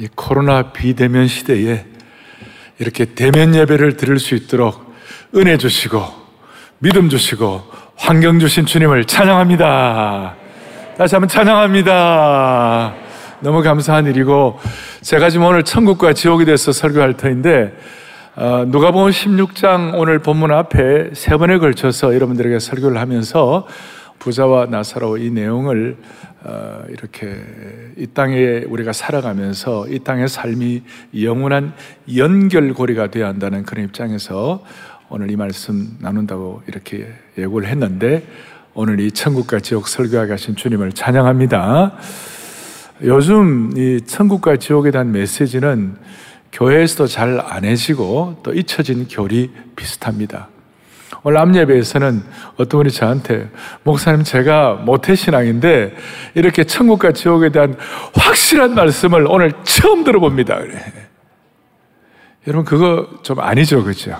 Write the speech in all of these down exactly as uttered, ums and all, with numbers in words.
이 코로나 비대면 시대에 이렇게 대면 예배를 드릴 수 있도록 은혜 주시고 믿음 주시고 환경 주신 주님을 찬양합니다. 다시 한번 찬양합니다. 너무 감사한 일이고, 제가 지금 오늘 천국과 지옥에 대해서 설교할 터인데 어, 누가복음 십육 장 오늘 본문 앞에 세 번에 걸쳐서 여러분들에게 설교를 하면서 부자와 나사로 이 내용을 어, 이렇게 이 땅에 우리가 살아가면서 이 땅의 삶이 영원한 연결고리가 되어야 한다는 그런 입장에서 오늘 이 말씀 나눈다고 이렇게 예고를 했는데, 오늘 이 천국과 지옥 설교하게 하신 주님을 찬양합니다. 요즘 이 천국과 지옥에 대한 메시지는 교회에서도 잘 안 해지고 또 잊혀진 결이 비슷합니다. 오늘 암예배에서는 어떤 분이 저한테, 목사님 제가 모태신앙인데 이렇게 천국과 지옥에 대한 확실한 말씀을 오늘 처음 들어봅니다. 그래. 여러분 그거 좀 아니죠, 그죠?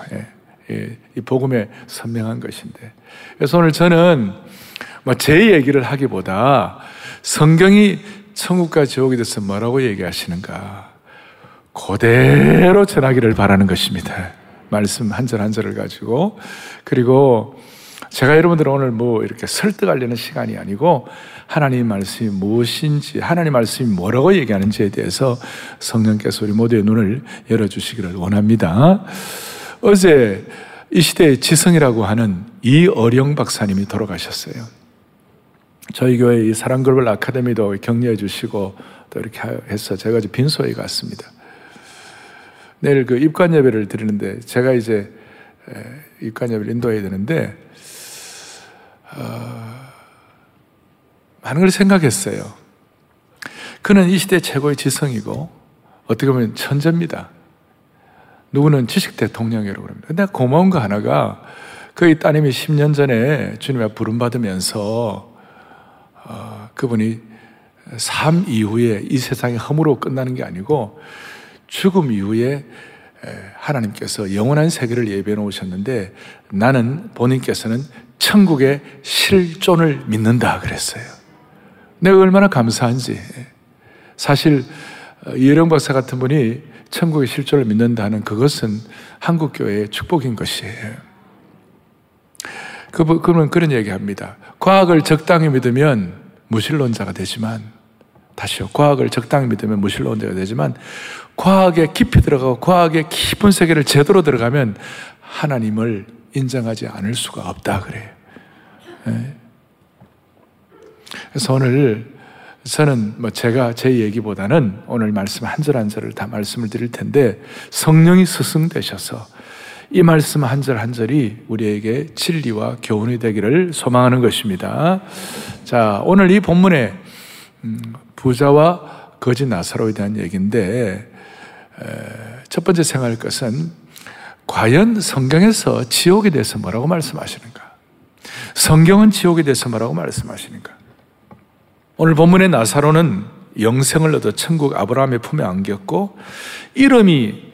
예, 이 복음에 선명한 것인데. 그래서 오늘 저는 뭐 제 얘기를 하기보다 성경이 천국과 지옥에 대해서 뭐라고 얘기하시는가 그대로 전하기를 바라는 것입니다. 말씀 한 절 한 절을 가지고. 그리고 제가 여러분들을 오늘 뭐 이렇게 설득하려는 시간이 아니고, 하나님 말씀이 무엇인지, 하나님 말씀이 뭐라고 얘기하는지에 대해서 성령께서 우리 모두의 눈을 열어주시기를 원합니다. 어제 이 시대의 지성이라고 하는 이어령 박사님이 돌아가셨어요. 저희 교회 이 사랑글벌 아카데미도 격려해 주시고 또 이렇게 해서 제가 이제 빈소에 갔습니다. 내일 그 입관 예배를 드리는데, 제가 이제 입관 예배를 인도해야 되는데 어, 많은 걸 생각했어요. 그는 이 시대 최고의 지성이고 어떻게 보면 천재입니다. 누구는 지식 대통령이라고 합니다. 근데 고마운 거 하나가, 그의 따님이 십 년 전에 주님의 부름받으면서 어, 그분이 삶 이후에 이 세상의 허무로 끝나는 게 아니고 죽음 이후에 하나님께서 영원한 세계를 예비해 놓으셨는데, 나는 본인께서는 천국의 실존을 믿는다 그랬어요. 내가 얼마나 감사한지. 사실 이어령 박사 같은 분이 천국의 실존을 믿는다는 그것은 한국교회의 축복인 것이에요. 그분은 그런 얘기합니다. 과학을 적당히 믿으면 무신론자가 되지만, 다시요, 과학을 적당히 믿으면 무신론자가 되지만 과학에 깊이 들어가고 과학의 깊은 세계를 제대로 들어가면 하나님을 인정하지 않을 수가 없다 그래요. 그래서 오늘 저는 뭐 제가 제 얘기보다는 오늘 말씀 한 절 한 절을 다 말씀을 드릴 텐데, 성령이 스승되셔서 이 말씀 한 절 한 절이 우리에게 진리와 교훈이 되기를 소망하는 것입니다. 자, 오늘 이 본문에 부자와 거지 나사로에 대한 얘기인데, 첫 번째 생각할 것은 과연 성경에서 지옥에 대해서 뭐라고 말씀하시는가? 성경은 지옥에 대해서 뭐라고 말씀하시는가? 오늘 본문의 나사로는 영생을 얻어 천국 아브라함의 품에 안겼고, 이름이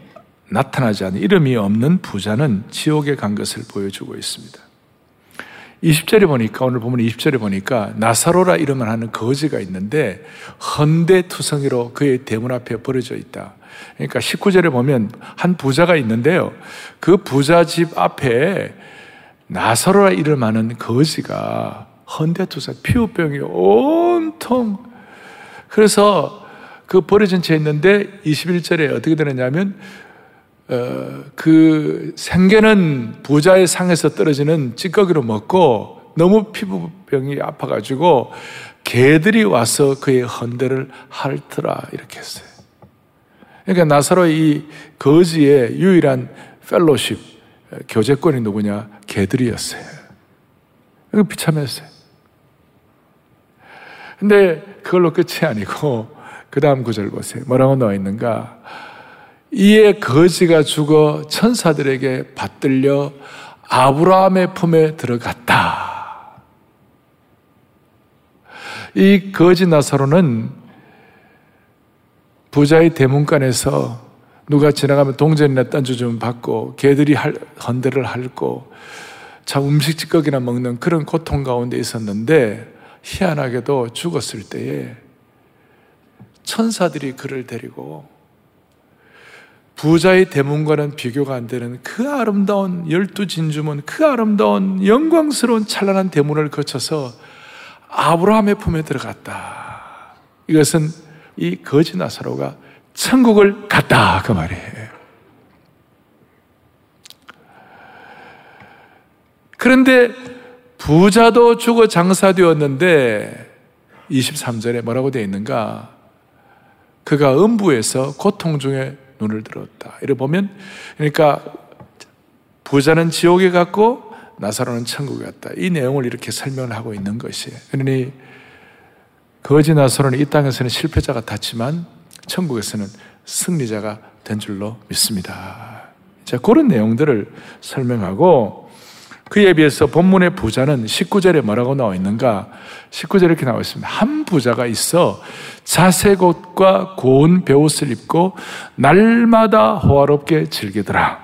나타나지 않는, 이름이 없는 부자는 지옥에 간 것을 보여주고 있습니다. 이십 절에 보니까, 오늘 보면 이십 절에 보니까 나사로라 이름을 하는 거지가 있는데 헌대투성이로 그의 대문 앞에 버려져 있다. 그러니까 십구 절에 보면 한 부자가 있는데요, 그 부자 집 앞에 나사로라 이름 하는 거지가 헌대투성, 피부병이 온통. 그래서 그 버려진 채 있는데 이십일 절에 어떻게 되느냐면, 어, 그 생계는 부자의 상에서 떨어지는 찌꺼기로 먹고 너무 피부병이 아파가지고 개들이 와서 그의 헌대를 핥으라 이렇게 했어요. 그러니까 나사로의 이 거지의 유일한 펠로십, 교제권이 누구냐? 개들이었어요. 이거 비참했어요. 근데 그걸로 끝이 아니고 그 다음 구절 보세요. 뭐라고 나와 있는가? 이에 거지가 죽어 천사들에게 받들려 아브라함의 품에 들어갔다. 이 거지 나사로는 부자의 대문간에서 누가 지나가면 동전이나 던져주면 받고, 개들이 헌대를 핥고, 참 음식 찌꺼기나 먹는 그런 고통 가운데 있었는데, 희한하게도 죽었을 때에 천사들이 그를 데리고 부자의 대문과는 비교가 안 되는 그 아름다운 열두 진주문, 그 아름다운 영광스러운 찬란한 대문을 거쳐서 아브라함의 품에 들어갔다. 이것은 이 거지 나사로가 천국을 갔다 그 말이에요. 그런데 부자도 죽어 장사되었는데 이십삼 절에 뭐라고 되어 있는가? 그가 음부에서 고통 중에 눈을 들었다. 이를 보면, 그러니까 부자는 지옥에 갔고 나사로는 천국에 갔다. 이 내용을 이렇게 설명을 하고 있는 것이에요. 그러니 거지 나사로는 이 땅에서는 실패자가 닿지만 천국에서는 승리자가 된 줄로 믿습니다. 자, 그런 내용들을 설명하고, 그에 비해서 본문의 부자는 십구 절에 뭐라고 나와 있는가? 십구 절에 이렇게 나와 있습니다. 한 부자가 있어 자색 옷과 고운 베옷을 입고 날마다 호화롭게 즐기더라.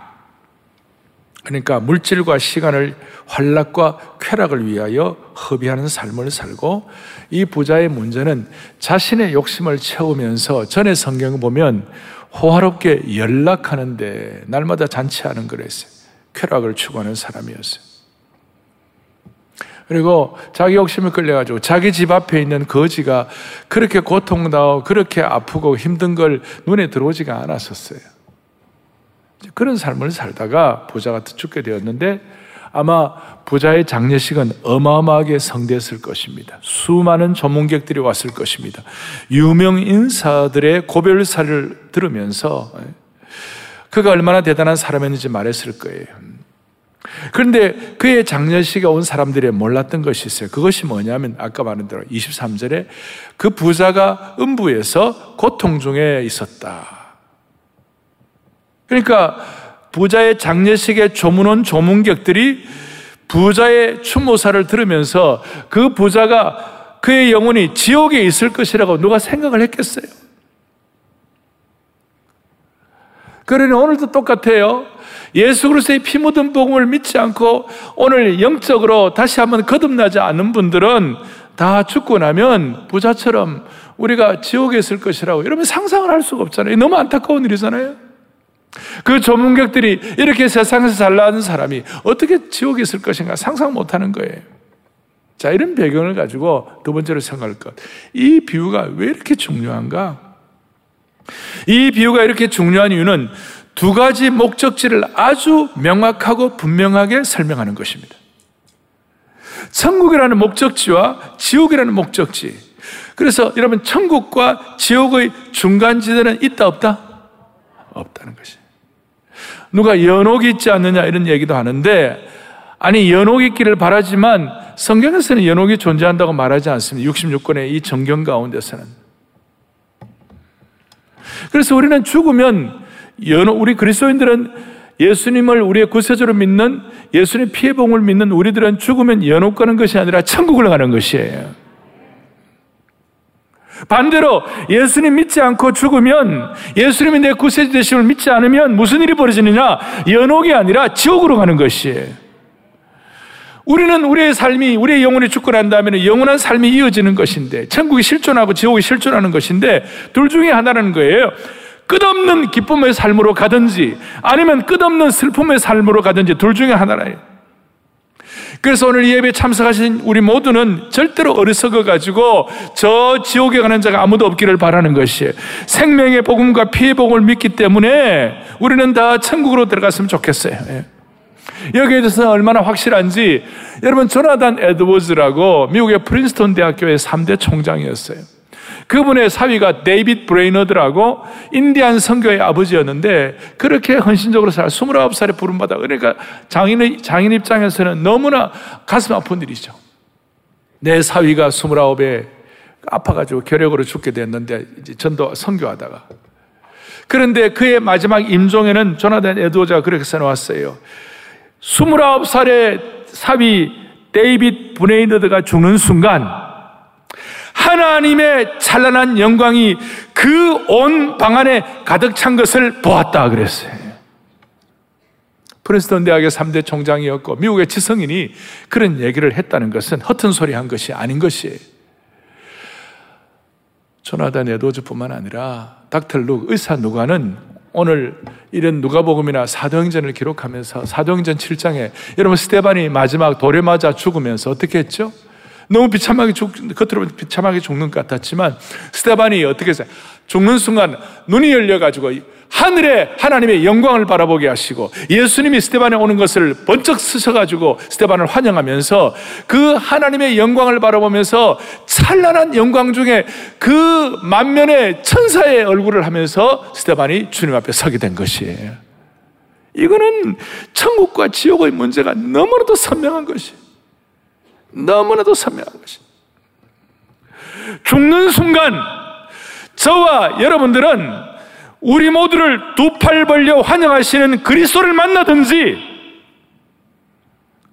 그러니까 물질과 시간을 환락과 쾌락을 위하여 허비하는 삶을 살고, 이 부자의 문제는 자신의 욕심을 채우면서, 전에 성경을 보면 호화롭게 연락하는데 날마다 잔치하는 거랬어요. 쾌락을 추구하는 사람이었어요. 그리고 자기 욕심에 끌려가지고 자기 집 앞에 있는 거지가 그렇게 고통나고 그렇게 아프고 힘든 걸 눈에 들어오지가 않았었어요. 그런 삶을 살다가 부자가 죽게 되었는데, 아마 부자의 장례식은 어마어마하게 성대했을 것입니다. 수많은 조문객들이 왔을 것입니다. 유명 인사들의 고별사를 들으면서 그가 얼마나 대단한 사람이었는지 말했을 거예요. 그런데 그의 장례식에 온 사람들이 몰랐던 것이 있어요. 그것이 뭐냐면, 아까 말한 대로 이십삼 절에 그 부자가 음부에서 고통 중에 있었다. 그러니까 부자의 장례식에 조문온 조문객들이 부자의 추모사를 들으면서 그 부자가, 그의 영혼이 지옥에 있을 것이라고 누가 생각을 했겠어요? 그러니 오늘도 똑같아요. 예수 그리스도의 피 묻은 복음을 믿지 않고 오늘 영적으로 다시 한번 거듭나지 않는 분들은 다 죽고 나면 부자처럼 우리가 지옥에 있을 것이라고 이러면 상상을 할 수가 없잖아요. 너무 안타까운 일이잖아요. 그 조문객들이 이렇게 세상에서 살라는 사람이 어떻게 지옥에 있을 것인가 상상 못하는 거예요. 자, 이런 배경을 가지고 두 번째로 생각할 것. 이 비유가 왜 이렇게 중요한가? 이 비유가 이렇게 중요한 이유는 두 가지 목적지를 아주 명확하고 분명하게 설명하는 것입니다. 천국이라는 목적지와 지옥이라는 목적지. 그래서 여러분, 천국과 지옥의 중간지대는 있다 없다? 없다는 것이에요. 누가 연옥이 있지 않느냐 이런 얘기도 하는데, 아니 연옥이 있기를 바라지만 성경에서는 연옥이 존재한다고 말하지 않습니다. 육십육 권의 이 정경 가운데서는. 그래서 우리는 죽으면, 우리 그리스도인들은 예수님을 우리의 구세주로 믿는, 예수님 피의 복음을 믿는 우리들은 죽으면 연옥 가는 것이 아니라 천국을 가는 것이에요. 반대로 예수님 믿지 않고 죽으면, 예수님이 내 구세주 되심을 믿지 않으면 무슨 일이 벌어지느냐? 연옥이 아니라 지옥으로 가는 것이에요. 우리는 우리의 삶이, 우리의 영혼이 죽고 난 다음에는 영원한 삶이 이어지는 것인데, 천국이 실존하고 지옥이 실존하는 것인데, 둘 중에 하나라는 거예요. 끝없는 기쁨의 삶으로 가든지 아니면 끝없는 슬픔의 삶으로 가든지, 둘 중에 하나라예요. 그래서 오늘 이 예배에 참석하신 우리 모두는 절대로 어리석어가지고 저 지옥에 가는 자가 아무도 없기를 바라는 것이에요. 생명의 복음과 피의 복음을 믿기 때문에 우리는 다 천국으로 들어갔으면 좋겠어요. 여기에 대해서 얼마나 확실한지, 여러분, 조나단 에드워즈라고 미국의 프린스턴 대학교의 삼 대 총장이었어요. 그분의 사위가 데이빗 브레이너드라고 인디안 선교의 아버지였는데, 그렇게 헌신적으로 살, 스물아홉 살에 부름받아. 그러니까 장인의, 장인 입장에서는 너무나 가슴 아픈 일이죠. 내 사위가 스물아홉에 아파가지고 결핵으로 죽게 됐는데, 이제 전도, 선교하다가. 그런데 그의 마지막 임종에는 조나단 에드워즈가 그렇게 써놓았어요. 스물아홉 살의 사위 데이빗 브레이너드가 죽는 순간 하나님의 찬란한 영광이 그 온 방 안에 가득 찬 것을 보았다 그랬어요. 프린스턴 대학의 삼 대 총장이었고 미국의 지성인이 그런 얘기를 했다는 것은 허튼 소리 한 것이 아닌 것이에요. 조나단 에드워즈뿐만 아니라 닥터 룩, 의사 누가는 오늘 이런 누가복음이나 사도행전을 기록하면서 사도행전 칠 장에 여러분 스데반이 마지막 돌에 맞아 죽으면서 어떻게 했죠? 너무 비참하게 죽, 겉으로 비참하게 죽는 것 같았지만 스데반이 어떻게 했어요? 죽는 순간 눈이 열려가지고 하늘에 하나님의 영광을 바라보게 하시고 예수님이 스데반에 오는 것을 번쩍 쓰셔가지고 스데반을 환영하면서 그 하나님의 영광을 바라보면서 찬란한 영광 중에 그 만면의 천사의 얼굴을 하면서 스데반이 주님 앞에 서게 된 것이에요. 이거는 천국과 지옥의 문제가 너무나도 선명한 것이에요. 너무나도 선명한 것이. 죽는 순간 저와 여러분들은 우리 모두를 두 팔 벌려 환영하시는 그리스도를 만나든지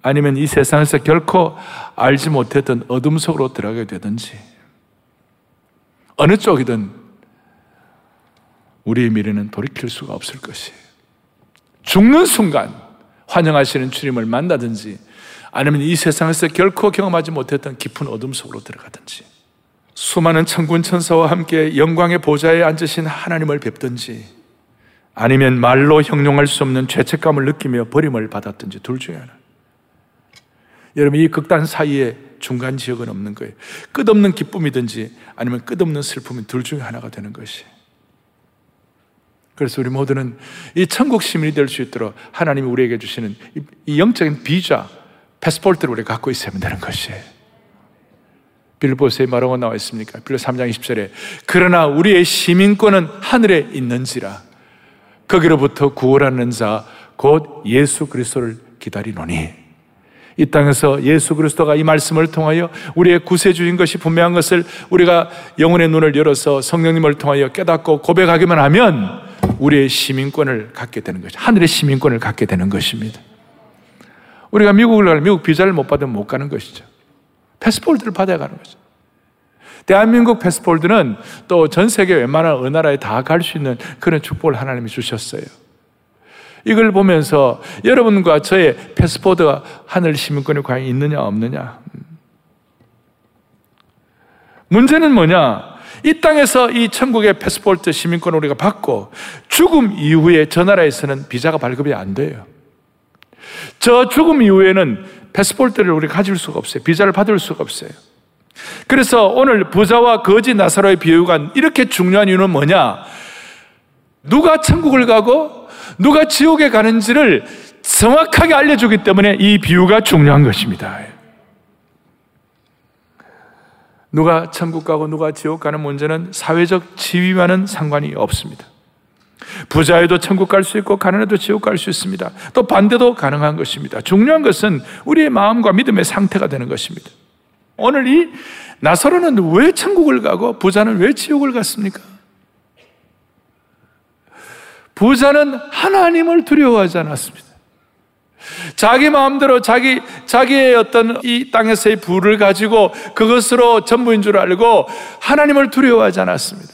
아니면 이 세상에서 결코 알지 못했던 어둠 속으로 들어가게 되든지 어느 쪽이든 우리의 미래는 돌이킬 수가 없을 것이. 죽는 순간 환영하시는 주님을 만나든지 아니면 이 세상에서 결코 경험하지 못했던 깊은 어둠 속으로 들어가든지 수많은 천군 천사와 함께 영광의 보좌에 앉으신 하나님을 뵙든지 아니면 말로 형용할 수 없는 죄책감을 느끼며 버림을 받았든지 둘 중에 하나. 여러분 이 극단 사이에 중간 지역은 없는 거예요. 끝없는 기쁨이든지 아니면 끝없는 슬픔이 둘 중에 하나가 되는 것이. 그래서 우리 모두는 이 천국 시민이 될 수 있도록 하나님이 우리에게 주시는 이 영적인 비자 패스포트를 우리가 갖고 있어야 되는 것이에요. 빌립보서에 뭐라고 나와 있습니까? 빌립보서 삼 장 이십 절에 그러나 우리의 시민권은 하늘에 있는지라 거기로부터 구원하는 자 곧 예수 그리스도를 기다리노니. 이 땅에서 예수 그리스도가 이 말씀을 통하여 우리의 구세주인 것이 분명한 것을 우리가 영혼의 눈을 열어서 성령님을 통하여 깨닫고 고백하기만 하면 우리의 시민권을 갖게 되는 것이, 하늘의 시민권을 갖게 되는 것입니다. 우리가 미국을 가면 미국 비자를 못 받으면 못 가는 것이죠. 패스포트를 받아야 가는 거죠. 대한민국 패스포트는 또 전 세계 웬만한 어느 나라에 다 갈 수 있는 그런 축복을 하나님이 주셨어요. 이걸 보면서 여러분과 저의 패스포트가 하늘 시민권이 과연 있느냐 없느냐. 문제는 뭐냐? 이 땅에서 이 천국의 패스포트 시민권을 우리가 받고 죽음 이후에 저 나라에서는 비자가 발급이 안 돼요. 저 죽음 이후에는 패스포트를 우리가 가질 수가 없어요. 비자를 받을 수가 없어요. 그래서 오늘 부자와 거지 나사로의 비유가 이렇게 중요한 이유는 뭐냐? 누가 천국을 가고 누가 지옥에 가는지를 정확하게 알려주기 때문에 이 비유가 중요한 것입니다. 누가 천국 가고 누가 지옥 가는 문제는 사회적 지위와는 상관이 없습니다. 부자에도 천국 갈 수 있고 가난에도 지옥 갈 수 있습니다. 또 반대도 가능한 것입니다. 중요한 것은 우리의 마음과 믿음의 상태가 되는 것입니다. 오늘 이 나사로는 왜 천국을 가고 부자는 왜 지옥을 갔습니까? 부자는 하나님을 두려워하지 않았습니다. 자기 마음대로 자기, 자기의 어떤 이 땅에서의 부를 가지고 그것으로 전부인 줄 알고 하나님을 두려워하지 않았습니다.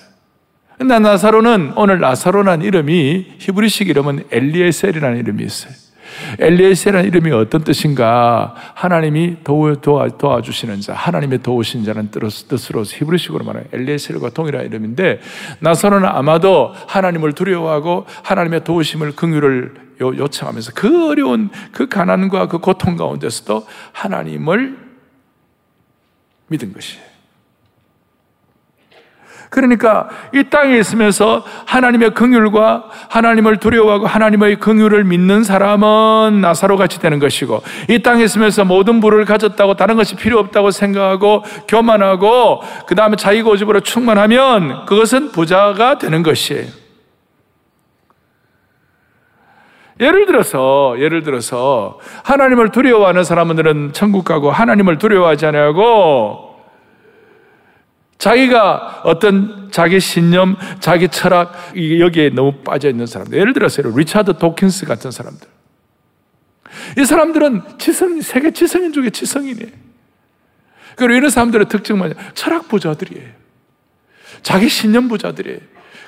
근데 나사로는 오늘 나사로란 이름이 히브리식 이름은 엘리에셀이라는 이름이 있어요. 엘리에셀이라는 이름이 어떤 뜻인가? 하나님이 도와, 도와, 도와주시는 자, 하나님의 도우신 자는 뜻으로 히브리식으로 말하는 엘리에셀과 동일한 이름인데 나사로는 아마도 하나님을 두려워하고 하나님의 도우심을 긍휼을 요청하면서 그 어려운 그 가난과 그 고통 가운데서도 하나님을 믿은 것이에요. 그러니까 이 땅에 있으면서 하나님의 긍휼과 하나님을 두려워하고 하나님의 긍휼을 믿는 사람은 나사로같이 되는 것이고 이 땅에 있으면서 모든 부를 가졌다고 다른 것이 필요 없다고 생각하고 교만하고 그 다음에 자기 고집으로 충만하면 그것은 부자가 되는 것이에요. 예를 들어서 예를 들어서 하나님을 두려워하는 사람들은 천국 가고 하나님을 두려워하지 않냐고 자기가 어떤 자기 신념, 자기 철학 여기에 너무 빠져있는 사람들 예를 들어서 리차드 도킨스 같은 사람들 이 사람들은 지성, 세계 지성인 중에 지성인이에요. 그리고 이런 사람들의 특징은 철학 부자들이에요. 자기 신념 부자들이에요.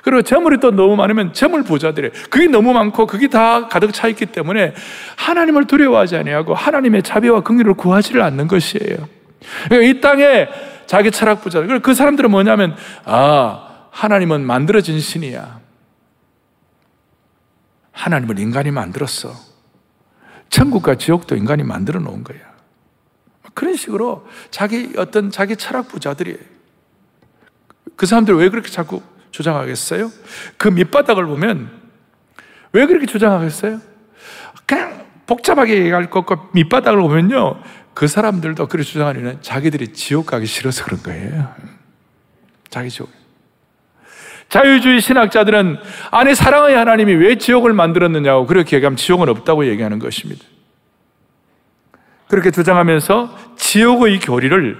그리고 재물이 또 너무 많으면 재물 부자들이에요. 그게 너무 많고 그게 다 가득 차있기 때문에 하나님을 두려워하지 아니하고 하나님의 자비와 긍휼을 구하지를 않는 것이에요. 그러니까 이 땅에 자기 철학 부자. 그 사람들은 뭐냐면 아 하나님은 만들어진 신이야. 하나님을 인간이 만들었어. 천국과 지옥도 인간이 만들어 놓은 거야. 그런 식으로 자기 어떤 자기 철학 부자들이에요. 그 사람들 왜 그렇게 자꾸 주장하겠어요? 그 밑바닥을 보면 왜 그렇게 주장하겠어요? 그냥 복잡하게 얘기할 것과 밑바닥을 보면요, 그 사람들도 그렇게 주장하려는 자기들이 지옥 가기 싫어서 그런 거예요. 자기 지옥. 자유주의 신학자들은 아니 사랑의 하나님이 왜 지옥을 만들었느냐고 그렇게 얘기하면 지옥은 없다고 얘기하는 것입니다. 그렇게 주장하면서 지옥의 교리를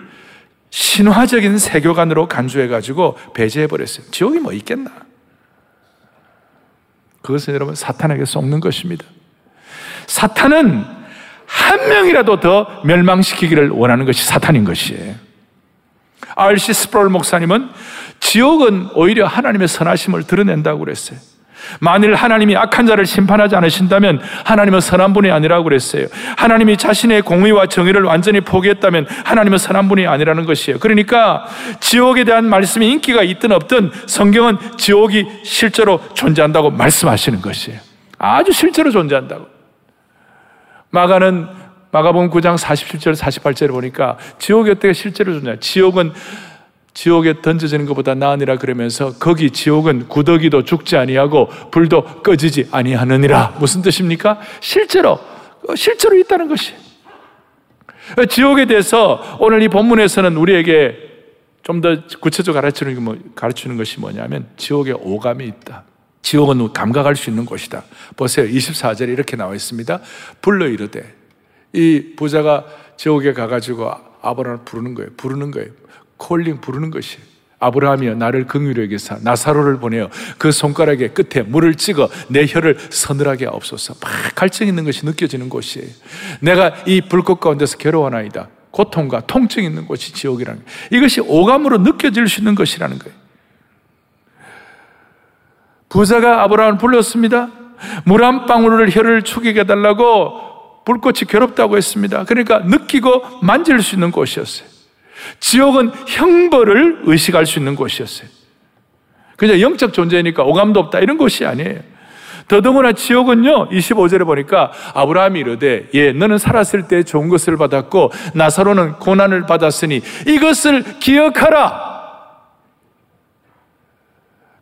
신화적인 세교관으로 간주해가지고 배제해버렸어요. 지옥이 뭐 있겠나? 그것은 여러분 사탄에게 속는 것입니다. 사탄은 한 명이라도 더 멸망시키기를 원하는 것이 사탄인 것이에요. 알씨 스프롤 목사님은 지옥은 오히려 하나님의 선하심을 드러낸다고 그랬어요. 만일 하나님이 악한 자를 심판하지 않으신다면 하나님은 선한 분이 아니라고 그랬어요. 하나님이 자신의 공의와 정의를 완전히 포기했다면 하나님은 선한 분이 아니라는 것이에요. 그러니까 지옥에 대한 말씀이 인기가 있든 없든 성경은 지옥이 실제로 존재한다고 말씀하시는 것이에요. 아주 실제로 존재한다고. 마가는 마가복음 구 장 사십칠 절 사십팔 절을 보니까 지옥이 어떻게 실제로 존재해요? 지옥은 지옥에 던져지는 것보다 나으니라 그러면서 거기 지옥은 구더기도 죽지 아니하고 불도 꺼지지 아니하느니라. 무슨 뜻입니까? 실제로 실제로 있다는 것이. 지옥에 대해서 오늘 이 본문에서는 우리에게 좀 더 구체적으로 가르치는, 가르치는 것이 뭐냐면 지옥의 오감이 있다. 지옥은 감각할 수 있는 곳이다. 보세요, 이십사 절에 이렇게 나와 있습니다. 불러 이르되, 이 부자가 지옥에 가가지고 아브라함을 부르는 거예요. 부르는 거예요. 콜링 부르는 것이. 아브라함이여 나를 긍휼히 여기사 나사로를 보내어 그 손가락의 끝에 물을 찍어 내 혀를 서늘하게 하옵소서. 막 갈증 있는 것이 느껴지는 곳이에요. 내가 이 불꽃 가운데서 괴로워하나이다. 고통과 통증 있는 곳이 지옥이라는 거예요. 이것이 오감으로 느껴질 수 있는 것이라는 거예요. 부자가 아브라함을 불렀습니다. 물 한 방울을 혀를 축이게 해달라고 불꽃이 괴롭다고 했습니다. 그러니까 느끼고 만질 수 있는 곳이었어요. 지옥은 형벌을 의식할 수 있는 곳이었어요. 그냥 영적 존재니까 오감도 없다 이런 곳이 아니에요. 더더구나 지옥은요, 이십오 절에 보니까 아브라함이 이르되, 예, 너는 살았을 때 좋은 것을 받았고 나사로는 고난을 받았으니 이것을 기억하라.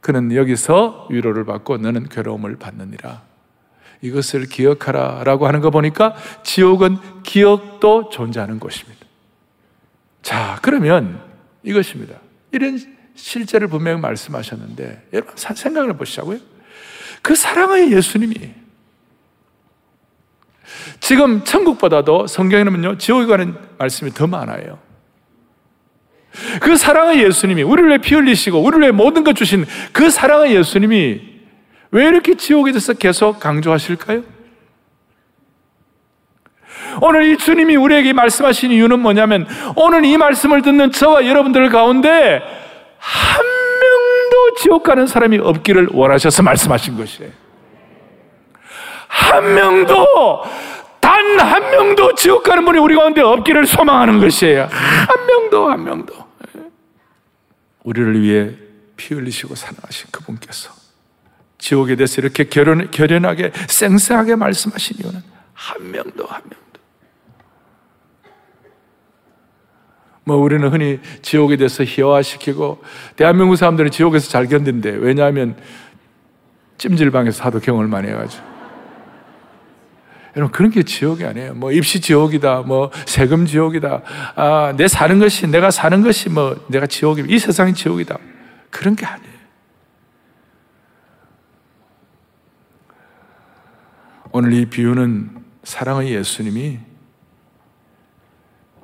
그는 여기서 위로를 받고 너는 괴로움을 받느니라. 이것을 기억하라 라고 하는 거 보니까 지옥은 기억도 존재하는 곳입니다. 자, 그러면 이것입니다. 이런 실제를 분명히 말씀하셨는데 여러분 생각을 해보시자고요. 그 사랑의 예수님이 지금 천국보다도 성경에는요 지옥에 관한 말씀이 더 많아요. 그 사랑의 예수님이 우리를 위해 피 흘리시고 우리를 위해 모든 것 주신 그 사랑의 예수님이 왜 이렇게 지옥에 대해서 계속 강조하실까요? 오늘 이 주님이 우리에게 말씀하신 이유는 뭐냐면 오늘 이 말씀을 듣는 저와 여러분들 가운데 한 명도 지옥 가는 사람이 없기를 원하셔서 말씀하신 것이에요. 한 명도, 단 한 명도 지옥 가는 분이 우리 가운데 없기를 소망하는 것이에요. 한 명도, 한 명도. 우리를 위해 피 흘리시고 사랑하신 그분께서 지옥에 대해서 이렇게 결연, 결연하게 쌩쌩하게 말씀하신 이유는 한 명도, 한 명도. 뭐 우리는 흔히 지옥에 대해서 희화화시키고 대한민국 사람들은 지옥에서 잘 견딘대. 왜냐하면 찜질방에서 하도 경험을 많이 해가지고. 여러분 그런 게 지옥이 아니에요. 뭐 입시 지옥이다, 뭐 세금 지옥이다, 아, 내 사는 것이 내가 사는 것이 뭐 내가 지옥이 이 세상이 지옥이다 그런 게 아니에요. 오늘 이 비유는 사랑의 예수님이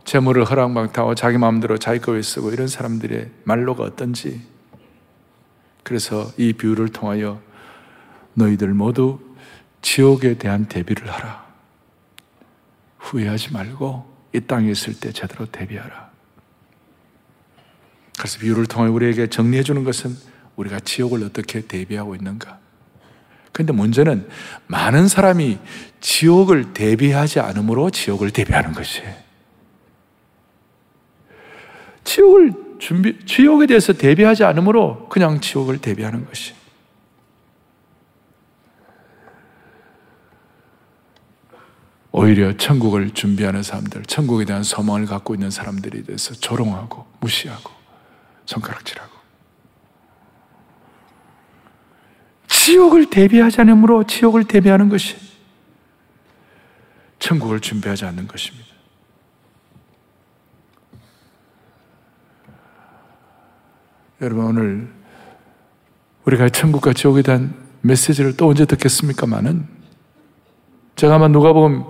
재물을 허랑방탕하고 자기 마음대로 자기 거에 쓰고 이런 사람들의 말로가 어떤지, 그래서 이 비유를 통하여 너희들 모두 지옥에 대한 대비를 하라. 후회하지 말고 이 땅에 있을 때 제대로 대비하라. 그래서 비유를 통하여 우리에게 정리해 주는 것은 우리가 지옥을 어떻게 대비하고 있는가. 그런데 문제는 많은 사람이 지옥을 대비하지 않으므로 지옥을 대비하는 것이에요. 지옥을 준비, 지옥에 대해서 대비하지 않으므로 그냥 지옥을 대비하는 것이. 오히려 천국을 준비하는 사람들, 천국에 대한 소망을 갖고 있는 사람들에 대해서 조롱하고 무시하고 손가락질하고, 지옥을 대비하지 않으므로 지옥을 대비하는 것이 천국을 준비하지 않는 것입니다. 여러분, 오늘 우리가 천국과 지옥에 대한 메시지를 또 언제 듣겠습니까만은, 제가 아마 누가복음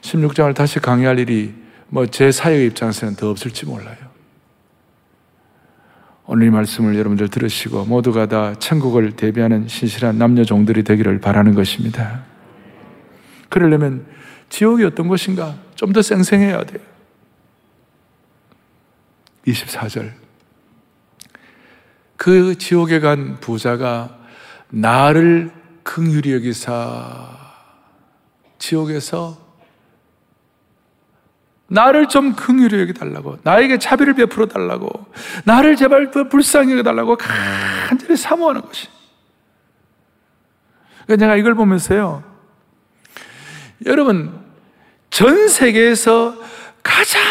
십육 장을 다시 강의할 일이 뭐 제 사역의 입장에서는 더 없을지 몰라요. 오늘 이 말씀을 여러분들 들으시고 모두가 다 천국을 대비하는 신실한 남녀 종들이 되기를 바라는 것입니다. 그러려면 지옥이 어떤 것인가 좀 더 생생해야 돼요. 이십사 절, 그 지옥에 간 부자가 나를 긍휼히 여기사 지옥에서 나를 좀 긍휼히 여기달라고, 나에게 자비를 베풀어 달라고, 나를 제발 더 불쌍히 여기달라고 간절히 사모하는 것이. 그러니까 제가 이걸 보면서요, 여러분, 전 세계에서 가장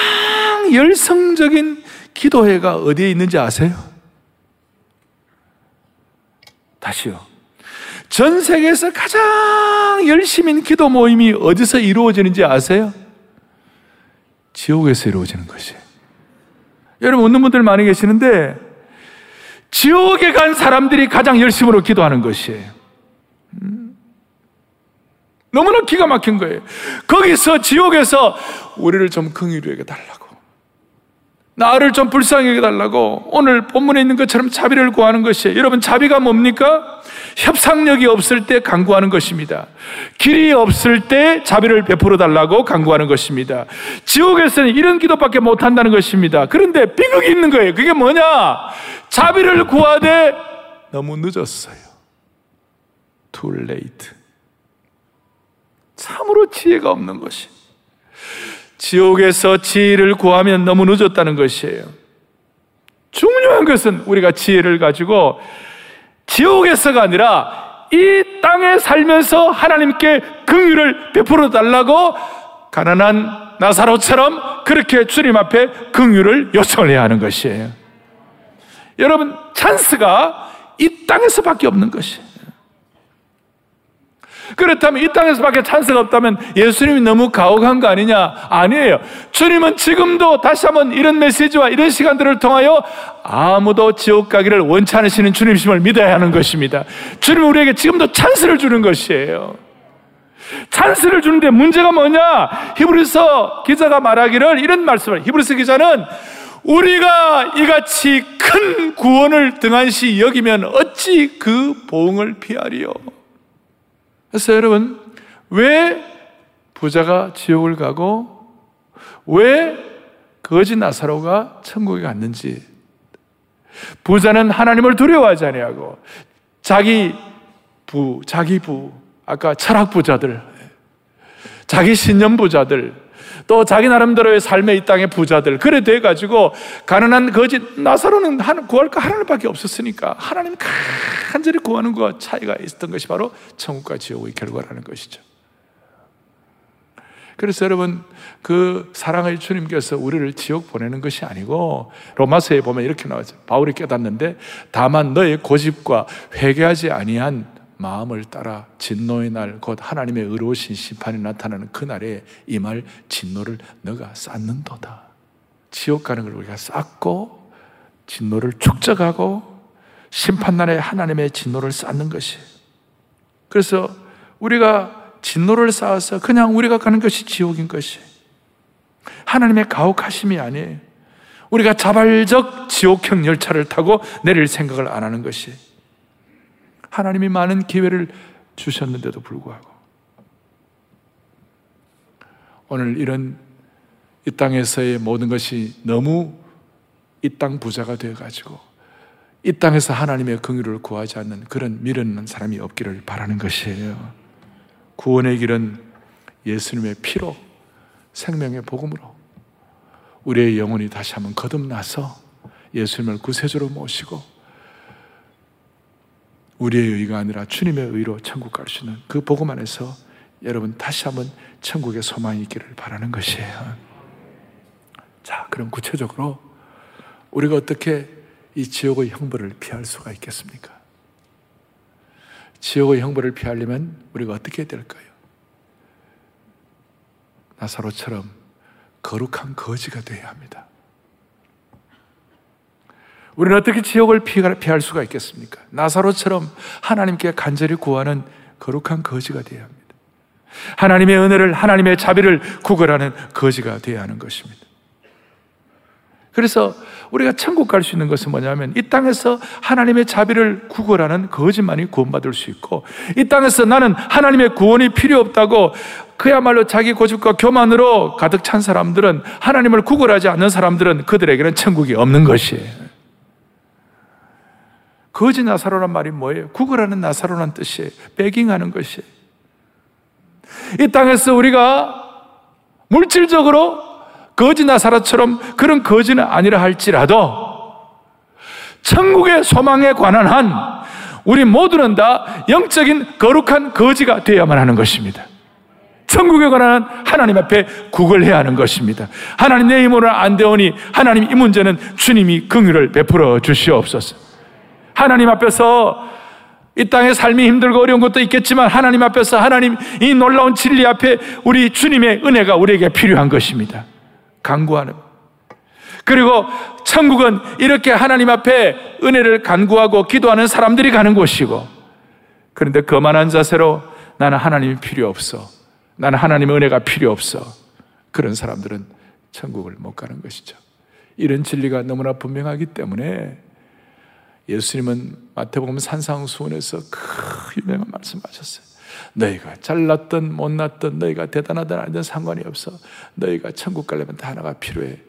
열성적인 기도회가 어디에 있는지 아세요? 다시요. 전 세계에서 가장 열심인 기도 모임이 어디서 이루어지는지 아세요? 지옥에서 이루어지는 것이에요. 여러분, 웃는 분들 많이 계시는데 지옥에 간 사람들이 가장 열심으로 기도하는 것이에요. 음. 너무나 기가 막힌 거예요. 거기서 지옥에서 우리를 좀 긍휼히 여겨달라고, 나를 좀 불쌍히 여겨달라고, 오늘 본문에 있는 것처럼 자비를 구하는 것이에요. 여러분, 자비가 뭡니까? 협상력이 없을 때 간구하는 것입니다. 길이 없을 때 자비를 베풀어 달라고 간구하는 것입니다. 지옥에서는 이런 기도밖에 못한다는 것입니다. 그런데 비극이 있는 거예요. 그게 뭐냐? 자비를 구하되 너무 늦었어요. Too late. 참으로 지혜가 없는 것이. 지옥에서 지혜를 구하면 너무 늦었다는 것이에요. 중요한 것은 우리가 지혜를 가지고 지옥에서가 아니라 이 땅에 살면서 하나님께 긍휼을 베풀어 달라고 가난한 나사로처럼 그렇게 주님 앞에 긍휼을 요청해야 하는 것이에요. 여러분, 찬스가 이 땅에서밖에 없는 것이에요. 그렇다면 이 땅에서밖에 찬스가 없다면 예수님이 너무 가혹한 거 아니냐? 아니에요. 주님은 지금도 다시 한번 이런 메시지와 이런 시간들을 통하여 아무도 지옥 가기를 원치 않으시는 주님심을 믿어야 하는 것입니다. 주님은 우리에게 지금도 찬스를 주는 것이에요. 찬스를 주는데 문제가 뭐냐? 히브리서 기자가 말하기를, 이런 말씀을, 히브리서 기자는 우리가 이같이 큰 구원을 등한시 여기면 어찌 그 보응을 피하리요. 그래서 여러분, 왜 부자가 지옥을 가고 왜 거지 나사로가 천국에 갔는지, 부자는 하나님을 두려워하지 아니하고 자기 부, 자기 부, 아까 철학 부자들, 자기 신념 부자들, 또 자기 나름대로의 삶의 이 땅의 부자들, 그래 돼가지고 가난한 거지 나사로는 구할 거 하나님밖에 없었으니까 하나님 간절히 구하는 것과 차이가 있었던 것이 바로 천국과 지옥의 결과라는 것이죠. 그래서 여러분, 그 사랑의 주님께서 우리를 지옥 보내는 것이 아니고, 로마서에 보면 이렇게 나와요. 바울이 깨닫는데, 다만 너의 고집과 회개하지 아니한 마음을 따라 진노의 날, 곧 하나님의 의로우신 심판이 나타나는 그날에 임할 진노를 너가 쌓는도다. 지옥 가는 걸 우리가 쌓고 진노를 축적하고 심판날에 하나님의 진노를 쌓는 것이. 그래서 우리가 진노를 쌓아서 그냥 우리가 가는 것이 지옥인 것이 하나님의 가혹하심이 아니에요. 우리가 자발적 지옥형 열차를 타고 내릴 생각을 안 하는 것이. 하나님이 많은 기회를 주셨는데도 불구하고 오늘 이런 이 땅에서의 모든 것이 너무 이 땅 부자가 되어가지고 이 땅에서 하나님의 긍휼을 구하지 않는 그런 미련한 사람이 없기를 바라는 것이에요. 구원의 길은 예수님의 피로, 생명의 복음으로 우리의 영혼이 다시 한번 거듭나서 예수님을 구세주로 모시고 우리의 의가 아니라 주님의 의로 천국 갈 수 있는 그 복음 안에서 여러분 다시 한번 천국의 소망이 있기를 바라는 것이에요. 자, 그럼 구체적으로 우리가 어떻게 이 지옥의 형벌을 피할 수가 있겠습니까? 지옥의 형벌을 피하려면 우리가 어떻게 해야 될까요? 나사로처럼 거룩한 거지가 되어야 합니다. 우리는 어떻게 지옥을 피할 수가 있겠습니까? 나사로처럼 하나님께 간절히 구하는 거룩한 거지가 되어야 합니다. 하나님의 은혜를, 하나님의 자비를 구걸하는 거지가 되어야 하는 것입니다. 그래서 우리가 천국 갈 수 있는 것은 뭐냐면 이 땅에서 하나님의 자비를 구걸하는 거짓만이 구원받을 수 있고, 이 땅에서 나는 하나님의 구원이 필요 없다고 그야말로 자기 고집과 교만으로 가득 찬 사람들은, 하나님을 구걸하지 않는 사람들은 그들에게는 천국이 없는 것이에요. 거짓 나사로란 말이 뭐예요? 구걸하는 나사로란 뜻이에요. 배깅하는 것이에요. 이 땅에서 우리가 물질적으로 거짓 나사로처럼 그런 거지는 아니라 할지라도 천국의 소망에 관한 한 우리 모두는 다 영적인 거룩한 거지가 되어야만 하는 것입니다. 천국에 관한 하나님 앞에 구걸해야 하는 것입니다. 하나님, 내 힘으로는 안 되오니 하나님 이 문제는 주님이 긍휼을 베풀어 주시옵소서. 하나님 앞에서 이 땅의 삶이 힘들고 어려운 것도 있겠지만 하나님 앞에서, 하나님 이 놀라운 진리 앞에 우리 주님의 은혜가 우리에게 필요한 것입니다. 간구하는, 그리고 천국은 이렇게 하나님 앞에 은혜를 간구하고 기도하는 사람들이 가는 곳이고, 그런데 거만한 자세로 나는 하나님이 필요 없어, 나는 하나님의 은혜가 필요 없어, 그런 사람들은 천국을 못 가는 것이죠. 이런 진리가 너무나 분명하기 때문에 예수님은 마태복음 산상수훈에서 그 유명한 말씀하셨어요. 너희가 잘났든 못났든, 너희가 대단하든 아니든 상관이 없어. 너희가 천국 가려면 다 하나가 필요해.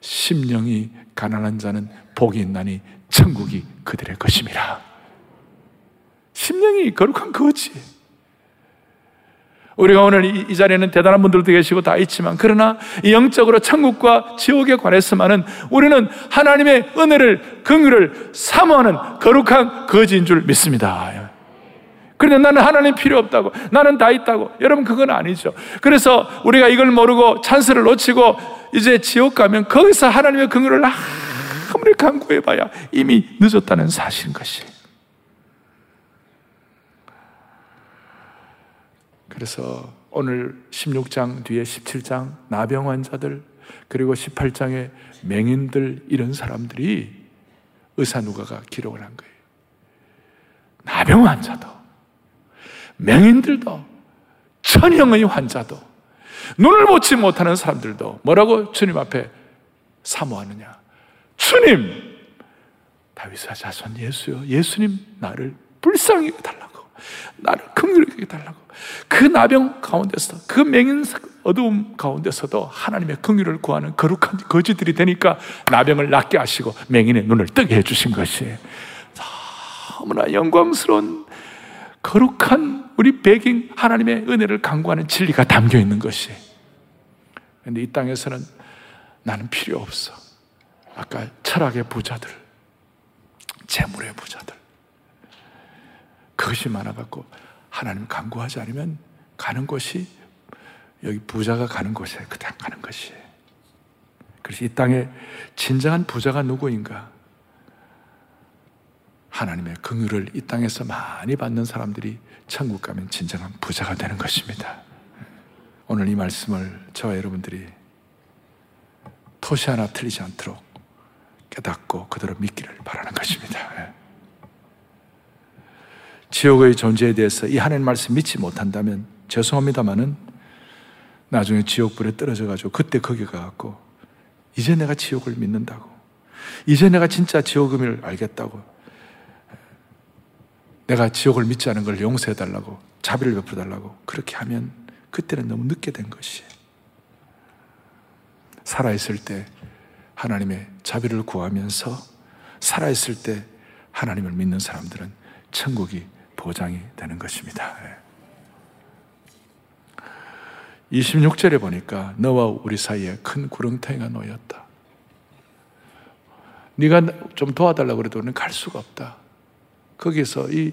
심령이 가난한 자는 복이 있나니 천국이 그들의 것임이라. 심령이 거룩한 거지. 우리가 오늘 이, 이 자리에는 대단한 분들도 계시고 다 있지만, 그러나 영적으로 천국과 지옥에 관해서만은 우리는 하나님의 은혜를, 긍휼을 사모하는 거룩한 거지인 줄 믿습니다. 그런데 나는 하나님 필요 없다고, 나는 다 있다고, 여러분 그건 아니죠. 그래서 우리가 이걸 모르고 찬스를 놓치고 이제 지옥 가면 거기서 하나님의 긍휼을 아무리 간구해봐야 이미 늦었다는 사실인 것이에요. 그래서 오늘 십육 장 뒤에 십칠 장 나병 환자들, 그리고 십팔 장에 맹인들, 이런 사람들이 의사 누가가 기록을 한 거예요. 나병 환자도, 맹인들도, 천형의 환자도, 눈을 보지 못하는 사람들도 뭐라고 주님 앞에 사모하느냐? 주님, 다윗의 자손 예수여, 예수님 나를 불쌍히 여겨달라고, 나를 긍휼히 여겨달라고. 그 나병 가운데서도, 그 맹인 어두움 가운데서도 하나님의 긍휼을 구하는 거룩한 거지들이 되니까 나병을 낫게 하시고 맹인의 눈을 뜨게 해주신 것이에요. 너무나 영광스러운 거룩한 우리 백인 하나님의 은혜를 간구하는 진리가 담겨 있는 것이에요. 그런데 이 땅에서는 나는 필요 없어. 아까 철학의 부자들, 재물의 부자들, 그것이 많아갖고 하나님 간구하지 않으면 가는 곳이, 여기 부자가 가는 곳에 그냥 가는 것이에요. 그래서 이 땅에 진정한 부자가 누구인가? 하나님의 긍휼을 이 땅에서 많이 받는 사람들이 천국 가면 진정한 부자가 되는 것입니다. 오늘 이 말씀을 저와 여러분들이 토시 하나 틀리지 않도록 깨닫고 그대로 믿기를 바라는 것입니다. 지옥의 존재에 대해서 이 하나님 말씀 믿지 못한다면 죄송합니다만은 나중에 지옥불에 떨어져가지고 그때 거기 가갖고 이제 내가 지옥을 믿는다고, 이제 내가 진짜 지옥임을 알겠다고, 내가 지옥을 믿지 않은 걸 용서해달라고, 자비를 베풀어달라고, 그렇게 하면 그때는 너무 늦게 된 것이에요. 살아있을 때 하나님의 자비를 구하면서 살아있을 때 하나님을 믿는 사람들은 천국이 보장이 되는 것입니다. 이십육 절에 보니까 너와 우리 사이에 큰 구렁텅이가 놓였다. 네가 좀 도와달라고 해도 우리는 갈 수가 없다. 거기서 이,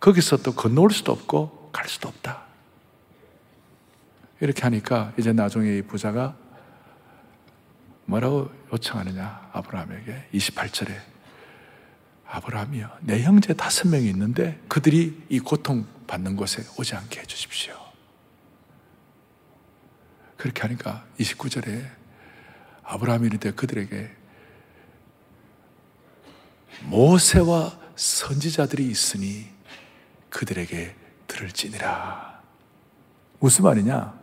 거기서 또 건너올 수도 없고 갈 수도 없다. 이렇게 하니까 이제 나중에 이 부자가 뭐라고 요청하느냐, 아브라함에게. 이십팔 절에 아브라함이여, 내 형제 다섯 명이 있는데 그들이 이 고통받는 곳에 오지 않게 해주십시오. 그렇게 하니까 이십구 절에 아브라함이 이르되 그들에게 모세와 선지자들이 있으니 그들에게 들을지니라. 무슨 말이냐?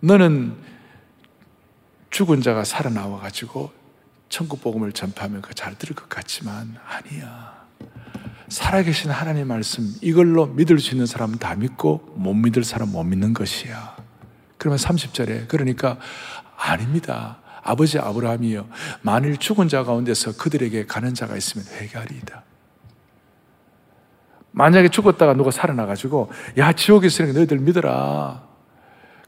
너는 죽은 자가 살아나와 가지고 천국 복음을 전파하면 그거 잘 들을 것 같지만 아니야. 살아계신 하나님의 말씀, 이걸로 믿을 수 있는 사람은 다 믿고 못 믿을 사람은 못 믿는 것이야. 그러면 삼십 절에 그러니까 아닙니다. 아버지 아브라함이여, 만일 죽은 자 가운데서 그들에게 가는 자가 있으면 회개하리이다. 만약에 죽었다가 누가 살아나가지고 야, 지옥에 있으니까 너희들 믿어라,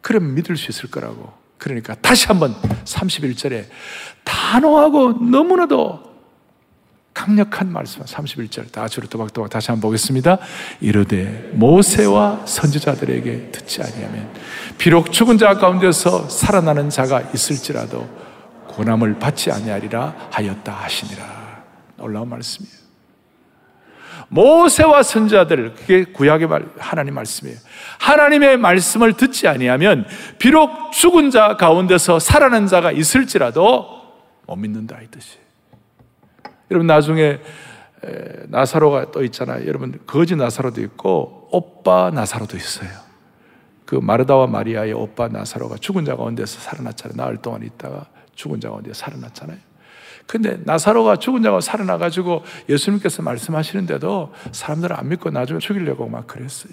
그러면 믿을 수 있을 거라고. 그러니까 다시 한번 삼십일 절에 단호하고 너무나도 강력한 말씀, 삼십일 절 다 주로 또박또박 다시 한번 보겠습니다. 이르되 모세와 선지자들에게 듣지 아니하면 비록 죽은 자 가운데서 살아나는 자가 있을지라도 고난을 받지 아니하리라 하였다 하시니라. 놀라운 말씀이에요. 모세와 선지자들, 그게 구약의 말, 하나님 말씀이에요. 하나님의 말씀을 듣지 아니하면 비록 죽은 자 가운데서 살아난 자가 있을지라도 못 믿는다 이 뜻이에요. 여러분, 나중에 나사로가 또 있잖아요. 여러분, 거지 나사로도 있고 오빠 나사로도 있어요. 그 마르다와 마리아의 오빠 나사로가 죽은 자 가운데서 살아났잖아요. 나흘 동안 있다가 죽은 자 가운데서 살아났잖아요. 근데 나사로가 죽은 자가 살아나가지고 예수님께서 말씀하시는데도 사람들은 안 믿고 나중에 죽이려고 막 그랬어요.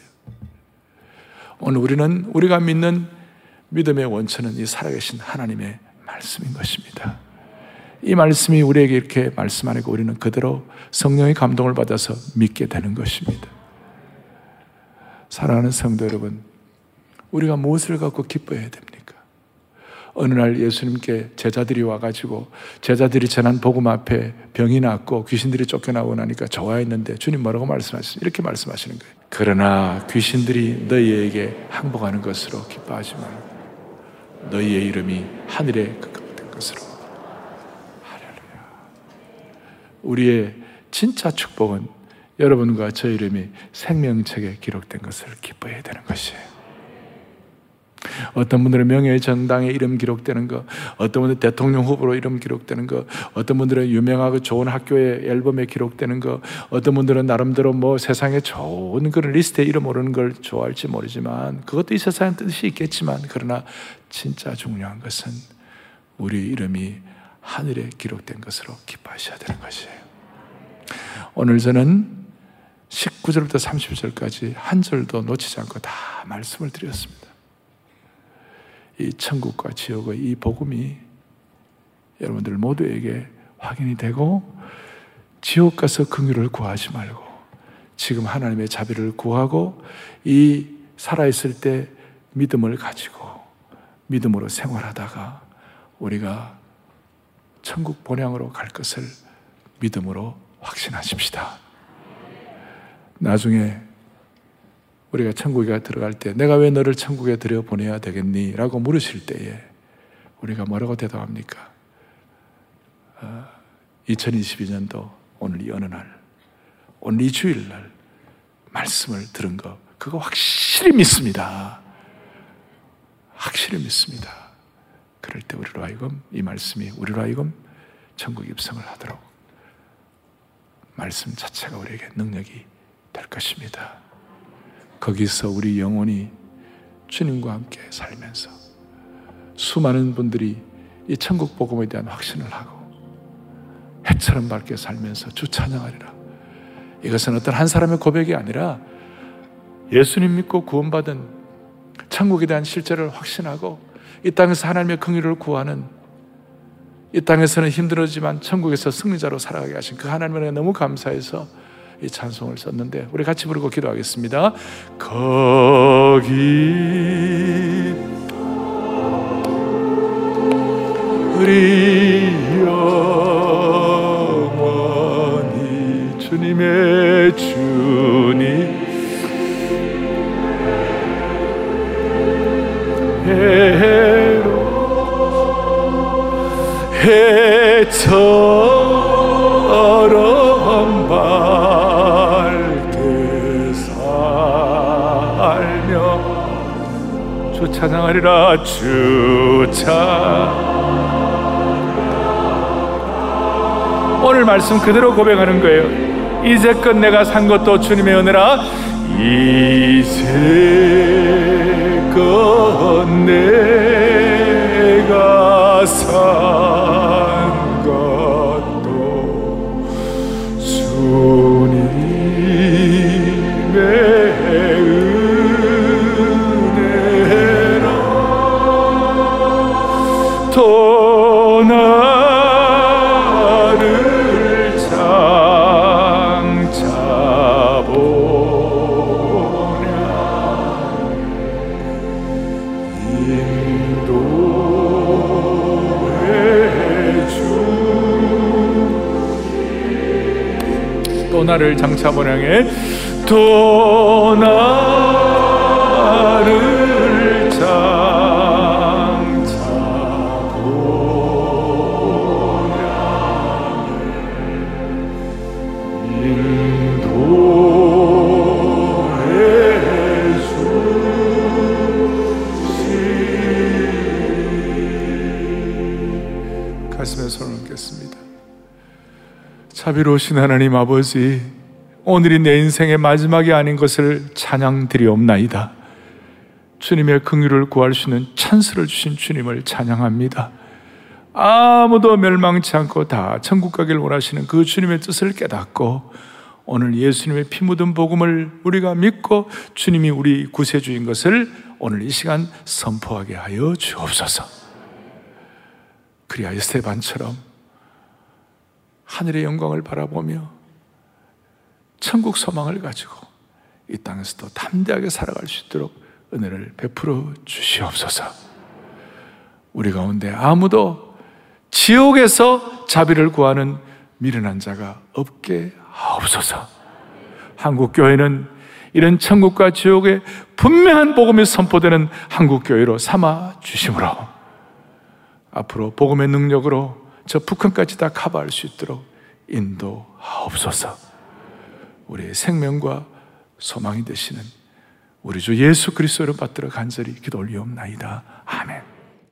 오늘 우리는, 우리가 믿는 믿음의 원천은 이 살아계신 하나님의 말씀인 것입니다. 이 말씀이 우리에게 이렇게 말씀하니까 우리는 그대로 성령의 감동을 받아서 믿게 되는 것입니다. 사랑하는 성도 여러분, 우리가 무엇을 갖고 기뻐해야 됩니까? 어느 날 예수님께 제자들이 와가지고, 제자들이 전한 복음 앞에 병이 났고 귀신들이 쫓겨나고 나니까 좋아했는데 주님 뭐라고 말씀하시죠? 이렇게 말씀하시는 거예요. 그러나 귀신들이 너희에게 항복하는 것으로 기뻐하지 말고 너희의 이름이 하늘에 기록된 것으로. 우리의 진짜 축복은 여러분과 저 이름이 생명책에 기록된 것을 기뻐해야 되는 것이에요. 어떤 분들은 명예의 전당에 이름 기록되는 것, 어떤 분들은 대통령 후보로 이름 기록되는 것, 어떤 분들은 유명하고 좋은 학교의 앨범에 기록되는 것, 어떤 분들은 나름대로 뭐 세상에 좋은 그런 리스트에 이름 오르는 걸 좋아할지 모르지만, 그것도 이 세상에 뜻이 있겠지만, 그러나 진짜 중요한 것은 우리 이름이 하늘에 기록된 것으로 기뻐하셔야 되는 것이에요. 오늘 저는 십구 절부터 삼십 절까지 한 절도 놓치지 않고 다 말씀을 드렸습니다. 이 천국과 지옥의 이 복음이 여러분들 모두에게 확인이 되고, 지옥 가서 긍휼을 구하지 말고 지금 하나님의 자비를 구하고 이 살아있을 때 믿음을 가지고 믿음으로 생활하다가 우리가 천국 본향으로 갈 것을 믿음으로 확신하십시다. 나중에 우리가 천국에 들어갈 때 내가 왜 너를 천국에 들여보내야 되겠니? 라고 물으실 때에 우리가 뭐라고 대답합니까? 어, 이천이십이 년도 오늘 이 어느 날, 오늘 이 주일날 말씀을 들은 거, 그거 확실히 믿습니다. 확실히 믿습니다. 그럴 때 우리로 하여금, 이 말씀이 우리로 하여금 천국 입성을 하도록 말씀 자체가 우리에게 능력이 될 것입니다. 거기서 우리 영혼이 주님과 함께 살면서 수많은 분들이 이 천국 복음에 대한 확신을 하고 해처럼 밝게 살면서 주 찬양하리라. 이것은 어떤 한 사람의 고백이 아니라 예수님 믿고 구원받은, 천국에 대한 실제를 확신하고 이 땅에서 하나님의 긍휼을 구하는, 이 땅에서는 힘들었지만 천국에서 승리자로 살아가게 하신 그 하나님에게 너무 감사해서 이 찬송을 썼는데, 우리 같이 부르고 기도하겠습니다. 거기 우리 영원히 주님의 주님 해로 해처럼 밝게 살며 주 찬양하리라 주 찬양. 오늘 말씀 그대로 고백하는 거예요. 이제껏 내가 산 것도 주님의 은혜라. 이제껏 내가 산 것도 주님의 은혜라. 도나 나를 장차보량에 또 나를 장차보량에 인도해 주시. 가슴에 손을 얹겠습니다. 자비로우신 하나님 아버지, 오늘이 내 인생의 마지막이 아닌 것을 찬양드리옵나이다. 주님의 긍휼을 구할 수 있는 찬스를 주신 주님을 찬양합니다. 아무도 멸망치 않고 다 천국 가길 원하시는 그 주님의 뜻을 깨닫고 오늘 예수님의 피 묻은 복음을 우리가 믿고 주님이 우리 구세주인 것을 오늘 이 시간 선포하게 하여 주옵소서. 그리하여 스데반처럼 하늘의 영광을 바라보며 천국 소망을 가지고 이 땅에서도 담대하게 살아갈 수 있도록 은혜를 베풀어 주시옵소서. 우리 가운데 아무도 지옥에서 자비를 구하는 미련한 자가 없게 하옵소서. 한국교회는 이런 천국과 지옥의 분명한 복음이 선포되는 한국교회로 삼아 주심으로 앞으로 복음의 능력으로 저 북한까지 다 커버할 수 있도록 인도하옵소서. 우리의 생명과 소망이 되시는 우리 주 예수 그리스도를 받들어 간절히 기도 올리옵나이다. 아멘.